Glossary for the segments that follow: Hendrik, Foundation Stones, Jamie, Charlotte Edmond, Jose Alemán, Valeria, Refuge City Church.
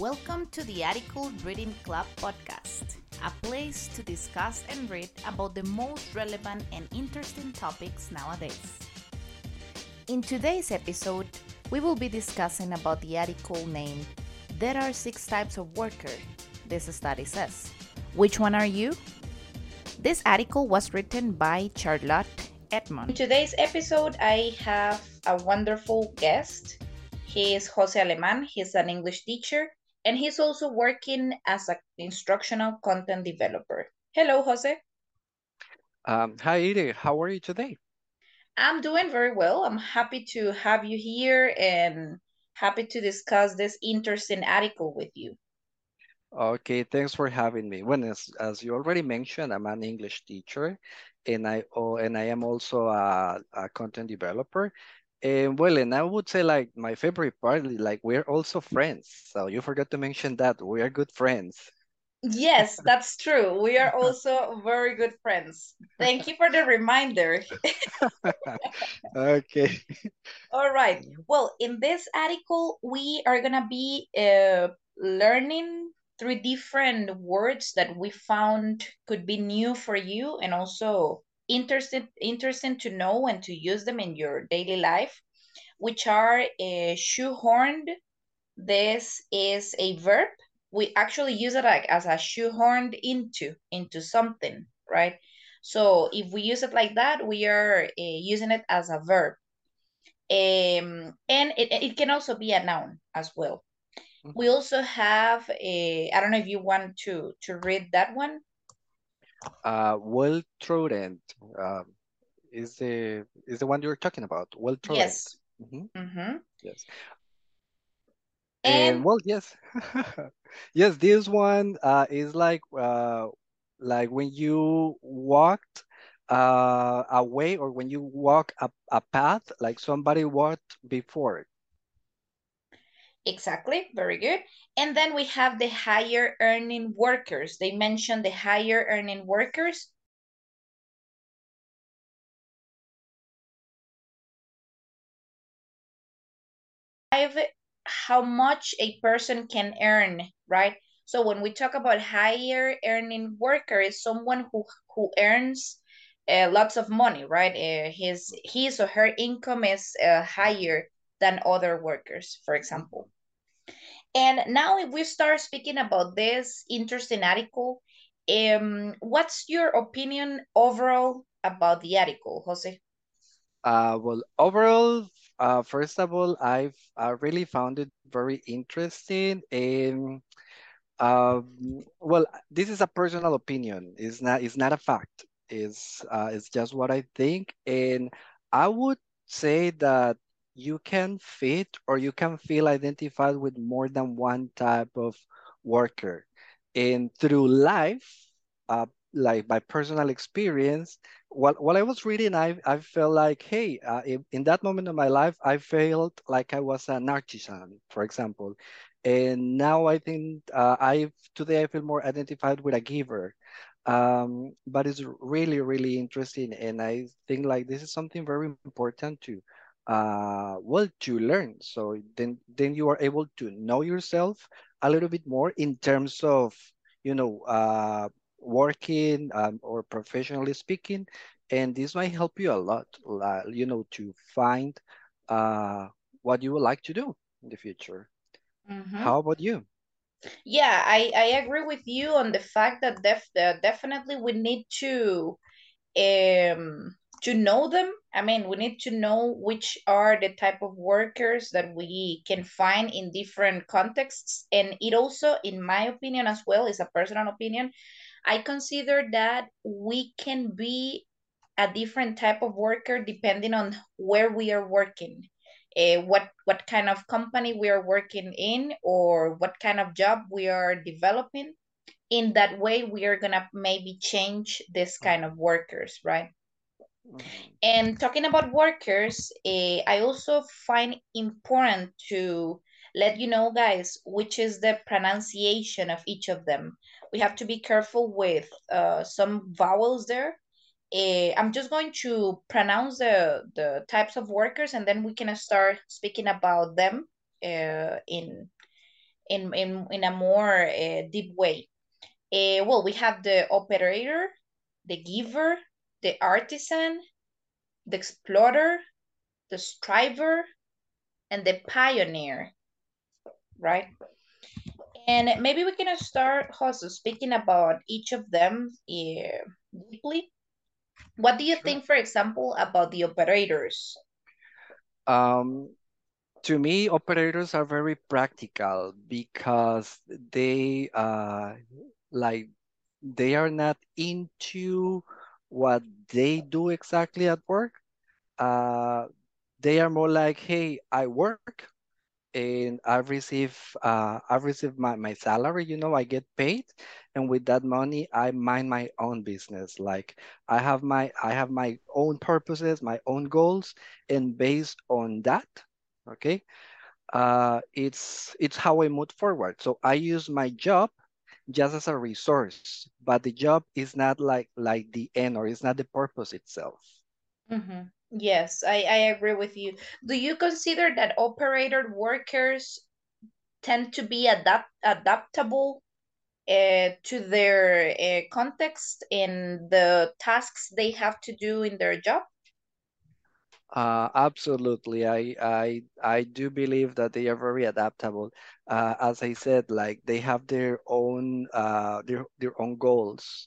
Welcome to the Article Reading Club podcast, a place to discuss and read about the most relevant and interesting topics nowadays. In today's episode, we will be discussing about the article named "There are 6 types of worker," this study says. Which one are you? This article was written by Charlotte Edmond. In today's episode, I have a wonderful guest. He is Jose Alemán. He's an English teacher, and he's also working as an instructional content developer. Hello, Jose. Hi, Edith. How are you today? I'm doing very well. I'm happy to have you here and happy to discuss this interesting article with you. Okay, thanks for having me. Well, as you already mentioned, I'm an English teacher, and I am also a content developer. And I would say my favorite part is we're also friends. So you forgot to mention that we are good friends. Yes, that's true. We are also very good friends. Thank you for the reminder. Okay. All right. Well, in this article, we are going to be learning 3 different words that we found could be new for you and also interesting to know and to use them in your daily life, which are shoehorned. This is a verb. We actually use it as a shoehorned into something, right? So if we use it like that, we are using it as a verb. And it can also be a noun as well. Mm-hmm. We also have I don't know if you want to read that one. Well-trodden is the one you're talking about. Well-trodden. Yes. Mm-hmm. Mm-hmm. Yes. And well, yes, yes. This one is like when you walked away, or when you walk a path, like somebody walked before. Exactly. Very good. And then we have the higher earning workers. They mentioned the higher earning workers. How much a person can earn, right? So when we talk about higher earning worker, it's someone who earns lots of money, right? His or her income is higher than other workers, for example. And now if we start speaking about this interesting article, what's your opinion overall about the article, Jose? Well, overall, first of all, I really found it very interesting. And well, this is a personal opinion. It's not a fact. It's just what I think. And I would say that you can fit, or you can feel identified with more than one type of worker. And through life, like by personal experience, while I was reading, I felt like, hey, in that moment of my life, I felt like I was an artisan, for example. And now I think today I feel more identified with a giver. But it's really, really interesting. And I think this is something very important too. To learn. So then you are able to know yourself a little bit more in terms of, working or professionally speaking. And this might help you a lot, to find what you would like to do in the future. Mm-hmm. How about you? Yeah, I agree with you on the fact that definitely we need to know them. I mean, we need to know which are the type of workers that we can find in different contexts. And it also, in my opinion as well, is a personal opinion, I consider that we can be a different type of worker depending on where we are working, what kind of company we are working in, or what kind of job we are developing. In that way, we are going to maybe change this kind of workers, right? And talking about workers, I also find important to let you know, guys, which is the pronunciation of each of them. We have to be careful with some vowels there. I'm just going to pronounce the types of workers, and then we can start speaking about them in a more deep way. Well, we have the operator, the giver, the artisan, the explorer, the striver, and the pioneer, right? And maybe we can start, Jose, speaking about each of them deeply. What do you think, for example, about the operators? To me, operators are very practical because they they are not into what they do exactly at work. They are more like, hey, I work and I receive my salary, you know, I get paid, and with that money I mind my own business. Like I have my own purposes, my own goals, and based on that, okay, it's how I move forward. So I use my job just as a resource, but the job is not like the end, or it's not the purpose itself. Mm-hmm. Yes, I agree with you. Do you consider that operator workers tend to be adaptable to their context and the tasks they have to do in their job? Absolutely. I do believe that they are very adaptable. As I said, like they have their own goals.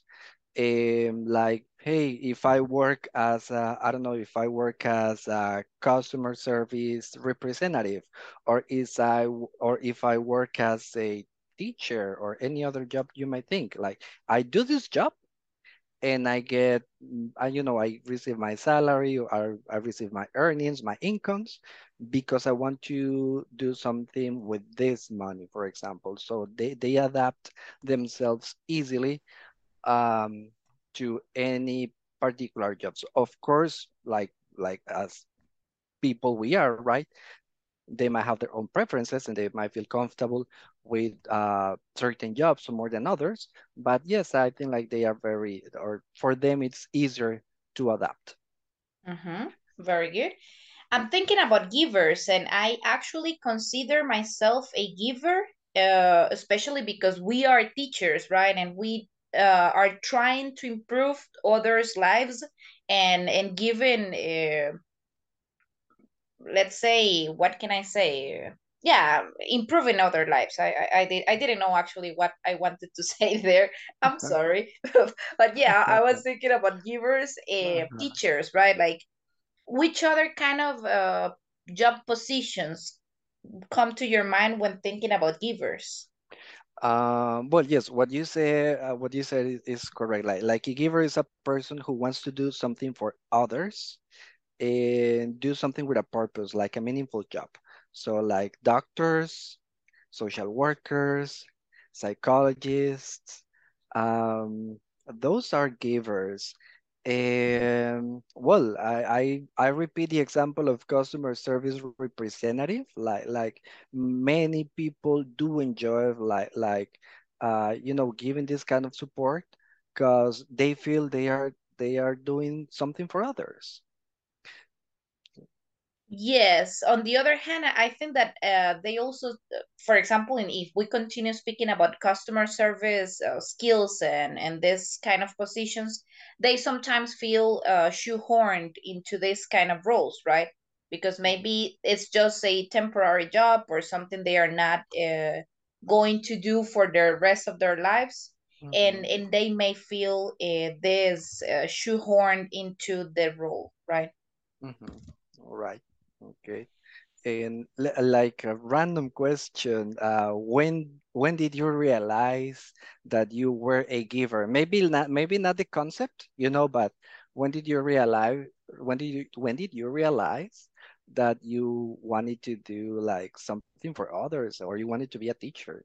Like, hey, if I work as a, I don't know, if I work as a customer service representative, or if I work as a teacher or any other job you might think, like I do this job and I get, you know, I receive my salary, or I receive my earnings, my incomes, because I want to do something with this money, for example. So they adapt themselves easily to any particular jobs. Of course, like as people we are, right? They might have their own preferences and they might feel comfortable with certain jobs more than others. But yes, I think like they are very, or for them, it's easier to adapt. Mm-hmm. Very good. I'm thinking about givers, and I actually consider myself a giver, especially because we are teachers, right? And we are trying to improve others' lives and giving, let's say, what can I say? Yeah, improving other lives. I didn't know actually what I wanted to say there. I'm sorry, but yeah, I was thinking about givers, teachers, right? Like, which other kind of job positions come to your mind when thinking about givers? Well, yes, what you said is correct. Like a giver is a person who wants to do something for others and do something with a purpose, like a meaningful job. So like doctors, social workers, psychologists, those are givers. Well, I repeat the example of customer service representative. Like many people do enjoy you know, giving this kind of support because they feel they are doing something for others. Yes. On the other hand, I think that they also, for example, if we continue speaking about customer service skills and this kind of positions, they sometimes feel shoehorned into this kind of roles, right? Because maybe it's just a temporary job or something they are not going to do for the rest of their lives. Mm-hmm. And they may feel this shoehorned into the role, right? Mm-hmm. All right. Okay, and like a random question, when did you realize that you were a giver? Maybe not the concept, you know, but when did you realize that you wanted to do like something for others, or you wanted to be a teacher?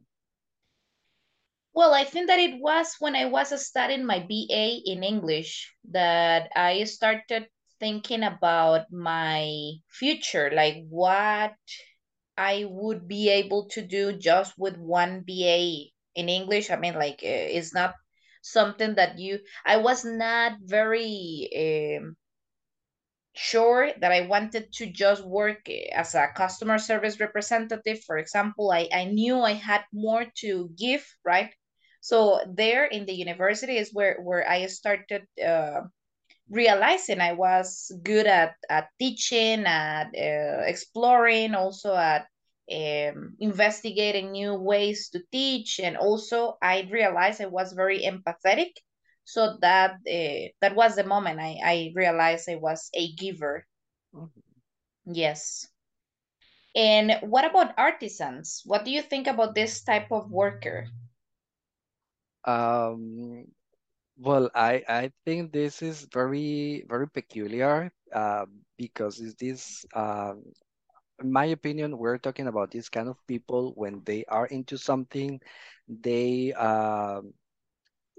Well, I think that it was when I was studying my BA in English that I started thinking about my future, like what I would be able to do just with one BA in English. I mean, like it's not something that I was not very sure that I wanted to just work as a customer service representative, for example. I knew I had more to give, right? So there in the university is where I started realizing I was good at teaching, at exploring, also at investigating new ways to teach. And also I realized I was very empathetic. So that was the moment I realized I was a giver. Mm-hmm. Yes. And what about artisans? What do you think about this type of worker? Well, I think this is very, very peculiar because is this, in my opinion, we're talking about this kind of people when they are into something, they,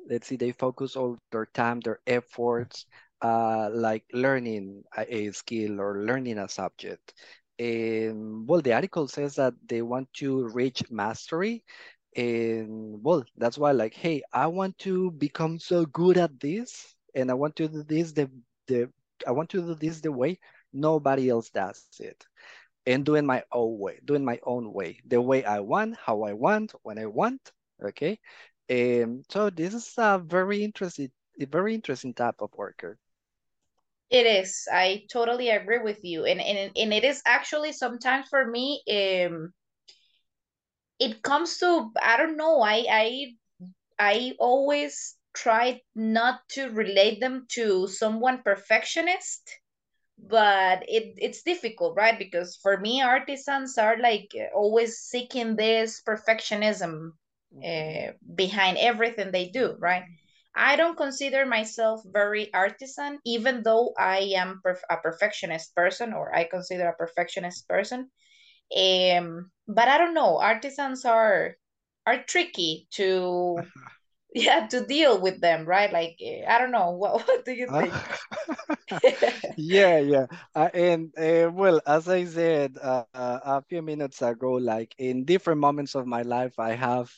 let's see, they focus all their time, their efforts, like learning a skill or learning a subject. And well, the article says that they want to reach mastery. And well, that's why, like, hey, I want to become so good at this, and I want to do this I want to do this the way nobody else does it, and doing my own way, the way I want, how I want, when I want. Okay, and so this is a very interesting type of worker. It is. I totally agree with you, and it is actually sometimes for me. It comes to, I don't know, I always try not to relate them to someone perfectionist, but it's difficult, right? Because for me, artisans are like always seeking this perfectionism behind everything they do, right? I don't consider myself very artisan, even though I am a perfectionist person, or I consider a perfectionist person. But I don't know, artisans are tricky to to deal with them, right? Like, I don't know, what do you think? Well, as I said a few minutes ago, like in different moments of my life, I have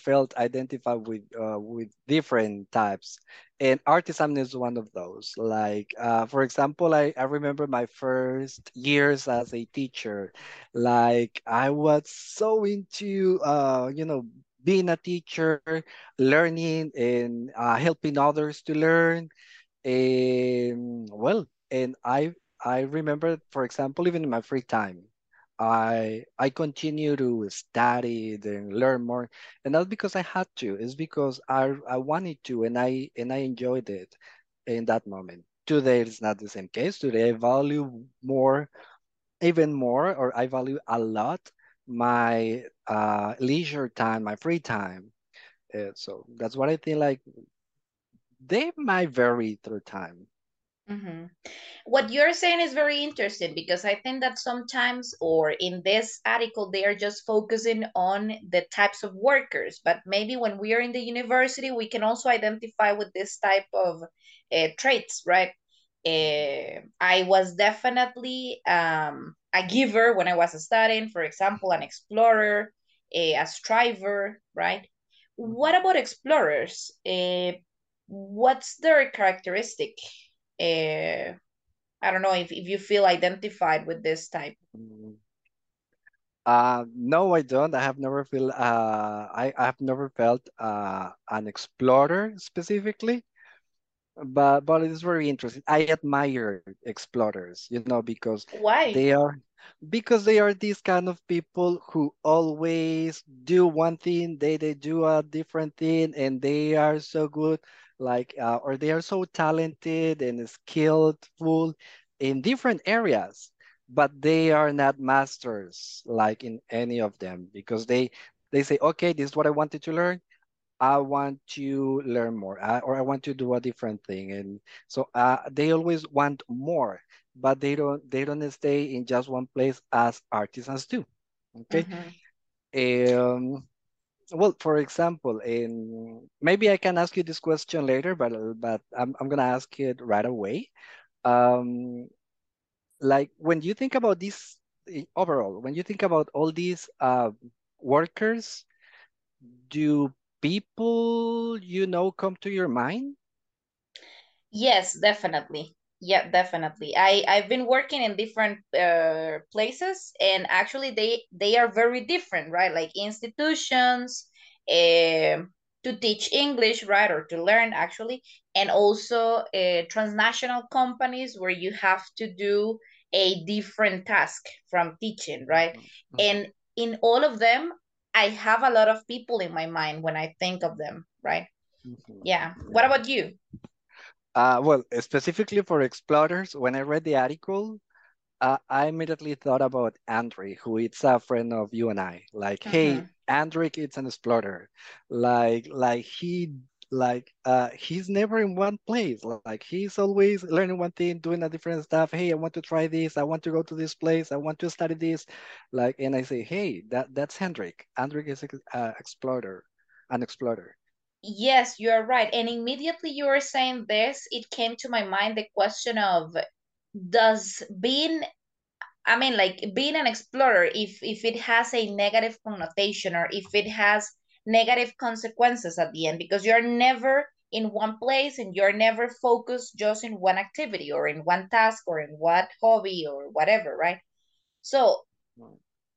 felt identified with different types, and artisan is one of those. Like, for example, I remember my first years as a teacher. Like, I was so into, being a teacher, learning, and helping others to learn. And I remember, for example, even in my free time, I continue to study and learn more, and not because I had to. It's because I wanted to, and I enjoyed it in that moment. Today it's not the same case. Today I value I value a lot my leisure time, my free time. So that's what I think. Like, they might vary through time. Mm-hmm. What you're saying is very interesting, because I think that sometimes, or in this article, they are just focusing on the types of workers, but maybe when we are in the university, we can also identify with this type of traits, right? I was definitely a giver when I was studying, for example, an explorer, a striver, right? What about explorers? What's their characteristic? I don't know if you feel identified with this type. No, I don't. I have never felt an explorer specifically, but it's very interesting. I admire explorers, because why? Because they are these kind of people who always do one thing, they do a different thing, and they are so good. Like, or they are so talented and skillful in different areas, but they are not masters, like, in any of them, because they say, okay, this is what I wanted to learn. I want to learn more, or I want to do a different thing. And so they always want more, but they don't stay in just one place as artisans do. Okay. Mm-hmm. Well, for example, maybe I can ask you this question later, but I'm going to ask it right away. Like, when you think about this overall, when you think about all these workers, do people come to your mind? Yes, definitely. Yeah, definitely. I've been working in different places, and actually they are very different, right? Like institutions to teach English, right? Or to learn, actually. And also transnational companies where you have to do a different task from teaching, right? Mm-hmm. And in all of them, I have a lot of people in my mind when I think of them, right? Mm-hmm. Yeah. What about you? Well, specifically for explorers, when I read the article, I immediately thought about Hendrik, who is a friend of you and I. Like, hey, Hendrik is an explorer. He's never in one place. Like, he's always learning one thing, doing a different stuff. Hey, I want to try this. I want to go to this place. I want to study this. Like, and I say, hey, that's Hendrik. Hendrik is an explorer. Yes, you are right. And immediately you were saying this, it came to my mind the question of, being an explorer, if it has a negative connotation or if it has negative consequences at the end, because you're never in one place and you're never focused just in one activity or in one task or in what hobby or whatever, right? So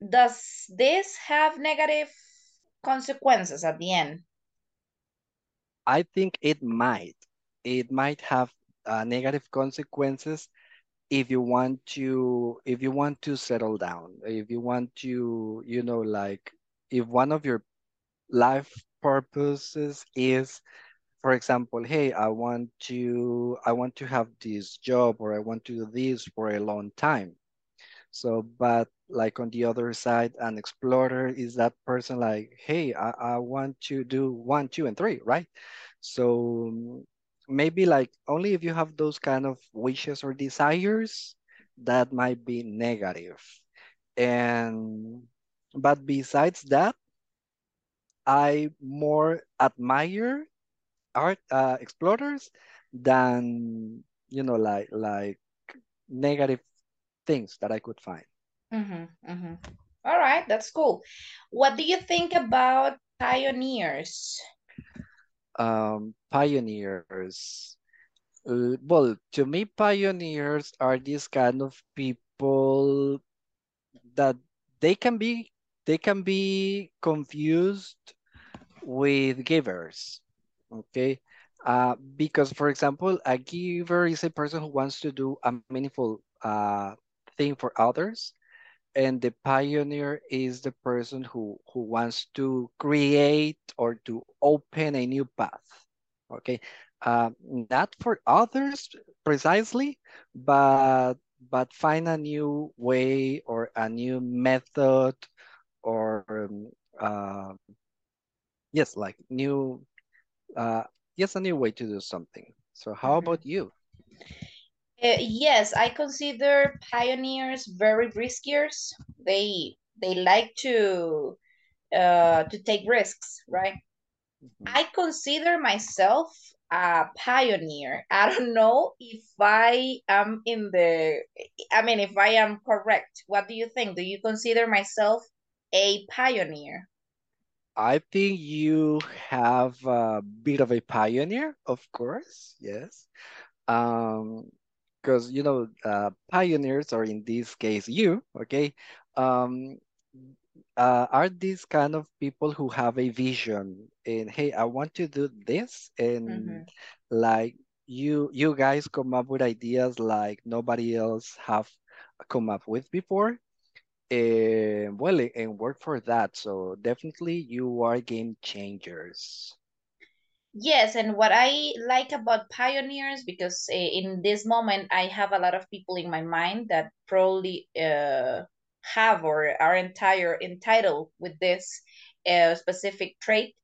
does this have negative consequences at the end? I think it might have negative consequences if you want to settle down, if you want to, if one of your life purposes is, for example, hey, I want to have this job, or I want to do this for a long time. So, but like on the other side, an explorer is that person like, hey, I want to do 1, 2, and 3, right? So maybe like only if you have those kind of wishes or desires, that might be negative. But besides that, I more admire art explorers than, like negative things that I could find. Mm-hmm, mm-hmm. All right, that's cool. What do you think about pioneers? Well, to me, pioneers are these kind of people that they can be confused with givers, okay? Because, for example, a giver is a person who wants to do a meaningful thing for others, and the pioneer is the person who wants to create or to open a new path, okay? Not for others precisely, but find a new way or a new method or, a new way to do something. So how about you? Yes, I consider pioneers very riskiers. They like to take risks, right? Mm-hmm. I consider myself a pioneer. I don't know if I am if I am correct. What do you think? Do you consider myself a pioneer? I think you have a bit of a pioneer, of course. Yes. Because, pioneers, or in this case, you, okay, are these kind of people who have a vision and, hey, I want to do this. And like you guys come up with ideas like nobody else have come up with before. And work for that. So definitely you are game changers. Yes, and what I like about pioneers, because in this moment, I have a lot of people in my mind that probably have or are entitled with this specific trait.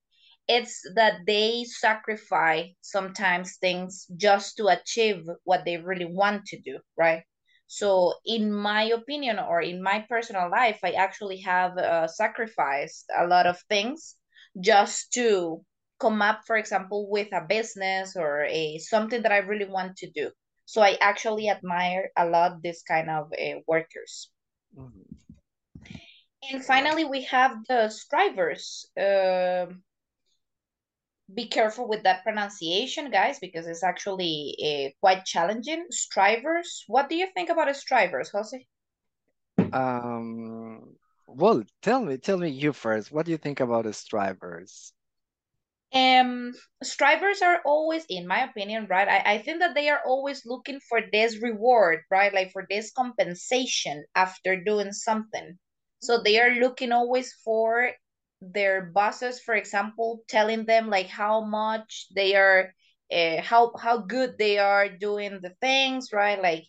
It's that they sacrifice sometimes things just to achieve what they really want to do, right? So in my opinion, or in my personal life, I actually have sacrificed a lot of things just to come up, for example, with a business or a something that I really want to do. So I actually admire a lot this kind of workers. Mm-hmm. And finally, we have the strivers. Be careful with that pronunciation, guys, because it's actually quite challenging. Strivers. What do you think about strivers, Jose? Well, tell me you first. What do you think about strivers? Strivers are always, in my opinion, right? I think that they are always looking for this reward, right? Like for this compensation after doing something. So they are looking always for their bosses, for example, telling them like how much they are, how good they are doing the things, right? Like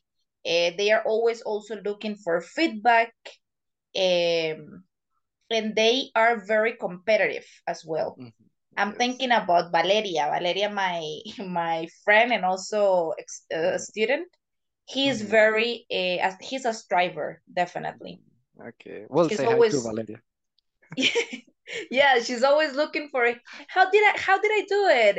they are always also looking for feedback, and they are very competitive as well. Mm-hmm. I'm thinking about Valeria. Valeria, my friend and also a student. He's mm-hmm. very, he's a striver, definitely. Okay. Well, say hi to Valeria. Yeah, she's always looking for it. How did I do it?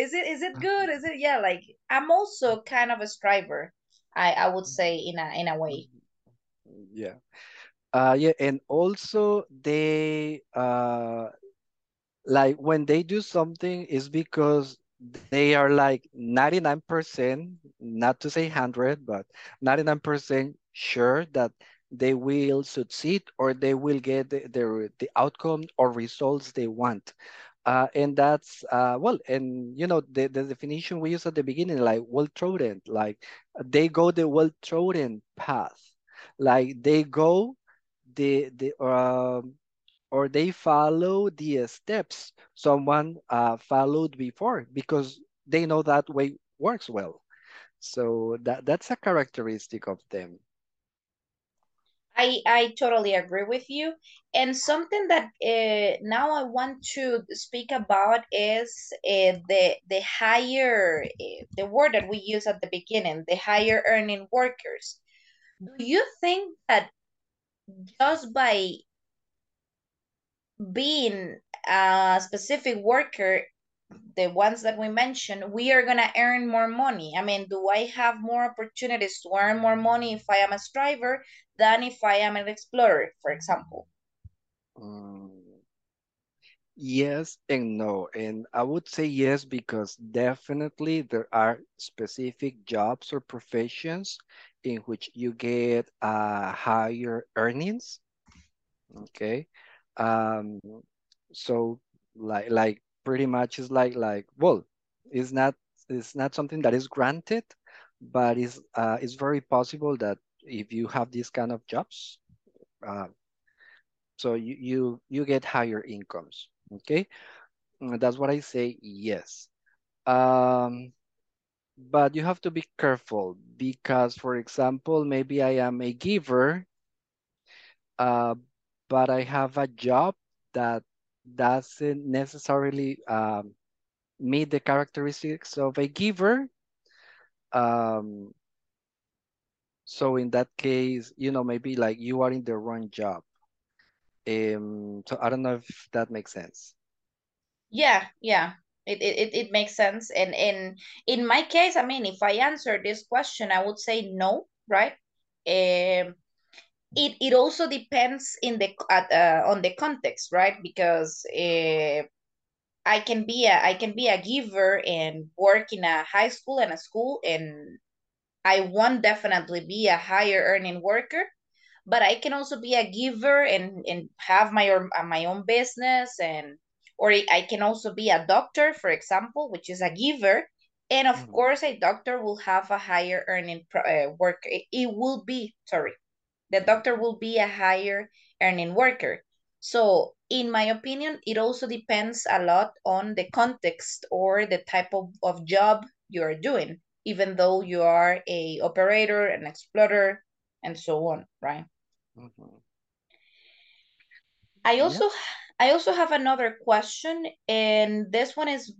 Is it good? Is it, yeah? Like I'm also kind of a striver. I would say in a way. Yeah. Yeah, and also they like when they do something is because they are like 99%, not to say 100, but 99% sure that they will succeed or they will get the outcome or results they want. And that's, well, and you know, the definition we used at the beginning, like well-trodden, like they go the well-trodden path, like they go or they follow the steps someone followed before because they know that way works well. So that's a characteristic of them. I totally agree with you. And something that now I want to speak about is the higher, the word that we used at the beginning, the higher earning workers. Do you think that just by being a specific worker, the ones that we mentioned, we are going to earn more money? I mean, do I have more opportunities to earn more money if I am a striver than if I am an explorer, for example? Yes and no. And I would say yes, because definitely there are specific jobs or professions in which you get higher earnings. Okay. So like pretty much is like well, it's not something that is granted, but it's very possible that if you have these kind of jobs, so you get higher incomes. Okay, that's what I say. Yes, but you have to be careful because, for example, maybe I am a giver, but I have a job that doesn't necessarily meet the characteristics of a giver. So in that case, you know, maybe like you are in the wrong job. So I don't know if that makes sense. Yeah, it makes sense. And in my case, I mean, if I answer this question, I would say no, right? It also depends on the context, right? Because I can be a giver and work in a high school and a school, and I won't definitely be a higher earning worker, but I can also be a giver and have my own business, or I can also be a doctor, for example, which is a giver. And of mm-hmm. course, a doctor will have a higher earning worker. It will be, sorry. The doctor will be a higher earning worker. So in my opinion, it also depends a lot on the context or the type of job you are doing, even though you are an operator, an explorer, and so on, right? Mm-hmm. I also have another question, and this one is,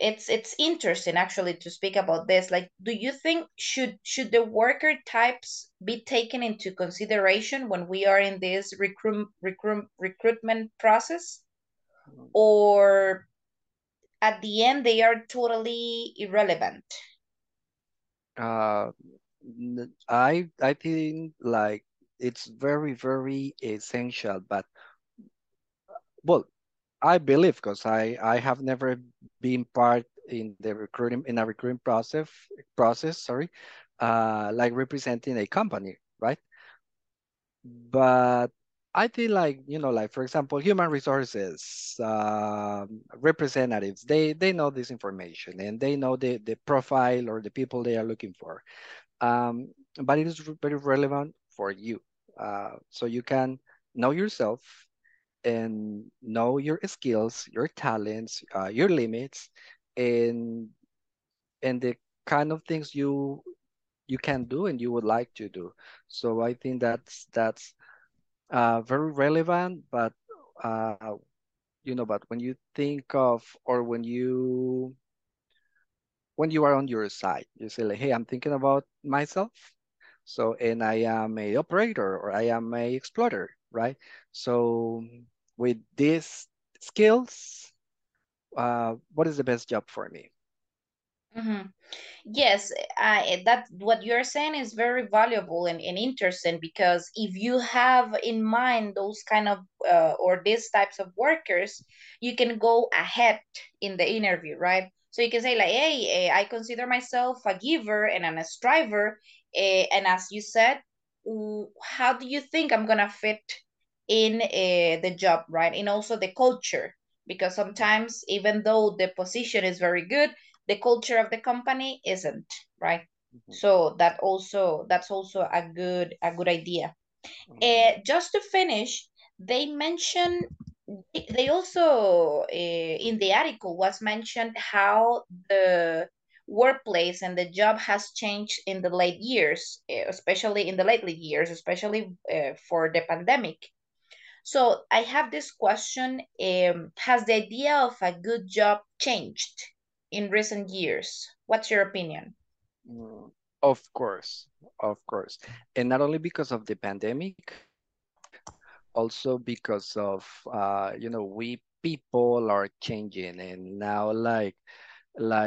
it's interesting actually to speak about this. Like, do you think should the worker types be taken into consideration when we are in this recruitment process, or at the end they are totally irrelevant? I think like it's very, very essential, but well, I believe, because I have never been part in the recruiting, in a recruiting process, sorry, like representing a company, right? But I did, like, you know, like, for example, human resources representatives, they know this information and they know the profile or the people they are looking for. But it is very relevant for you. So you can know yourself and know your skills, your talents, your limits, and the kind of things you can do and you would like to do. So I think that's very relevant, but you know, but when you think of, or when you are on your side, you say like, hey, I'm thinking about myself. So, and I am a operator or I am a explorer, right? So with these skills, what is the best job for me? Mm-hmm. Yes, that what you're saying is very valuable and interesting, because if you have in mind those kind of or these types of workers, you can go ahead in the interview, right? So you can say like, hey, I consider myself a giver and a striver, and as you said, how do you think I'm gonna fit in the job, right? And also the culture, because sometimes even though the position is very good, the culture of the company isn't, right? Mm-hmm. So that's also a good idea. Mm-hmm. Just to finish, they also in the article was mentioned how the workplace and the job has changed in the late years, especially for the pandemic. So I have this question: has the idea of a good job changed in recent years? What's your opinion? Of course. And not only because of the pandemic, also because of, you know, we people are changing. And now like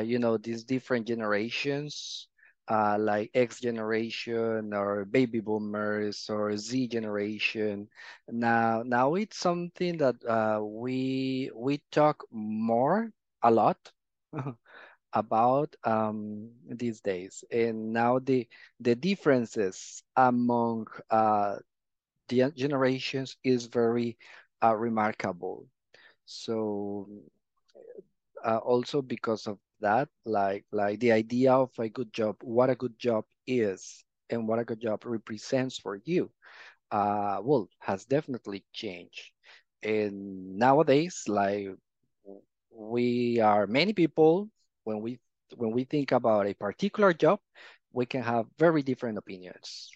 you know, these different generations, like X generation or baby boomers or Z generation. Now it's something that we talk more a lot about these days, and now the differences among the generations is very remarkable. So also because of that, like the idea of a good job, what a good job is and what a good job represents for you, well, has definitely changed. And nowadays, like, we are many people. When we think about a particular job, we can have very different opinions.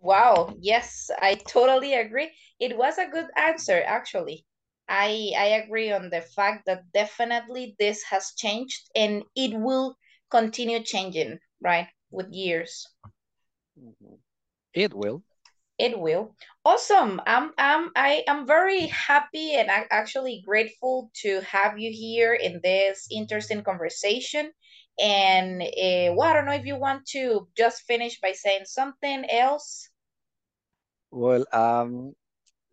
Wow, yes, I totally agree. It was a good answer, actually. I agree on the fact that definitely this has changed and it will continue changing, right, with years. It will. It will. Awesome. I am very happy and I'm actually grateful to have you here in this interesting conversation. And well, I don't know if you want to just finish by saying something else. Well,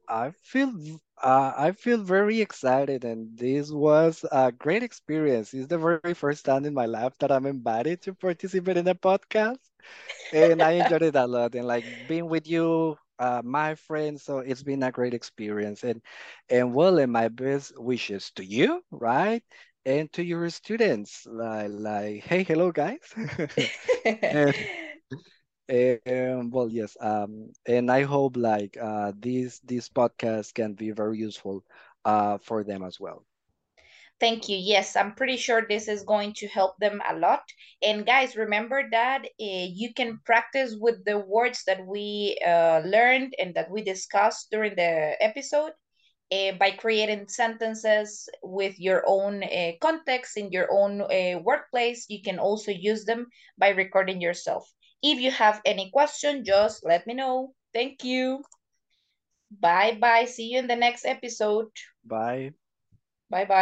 I feel very excited, and this was a great experience. It's the very first time in my life that I'm invited to participate in a podcast. And I enjoyed it a lot, and like being with you, my friend. So it's been a great experience, and well, and my best wishes to you, right, and to your students. Like hey, hello guys. and well, yes, and I hope like this podcast can be very useful for them as well. Thank you. Yes, I'm pretty sure this is going to help them a lot. And guys, remember that you can practice with the words that we learned and that we discussed during the episode by creating sentences with your own context in your own workplace. You can also use them by recording yourself. If you have any question, just let me know. Thank you. Bye-bye. See you in the next episode. Bye. Bye-bye.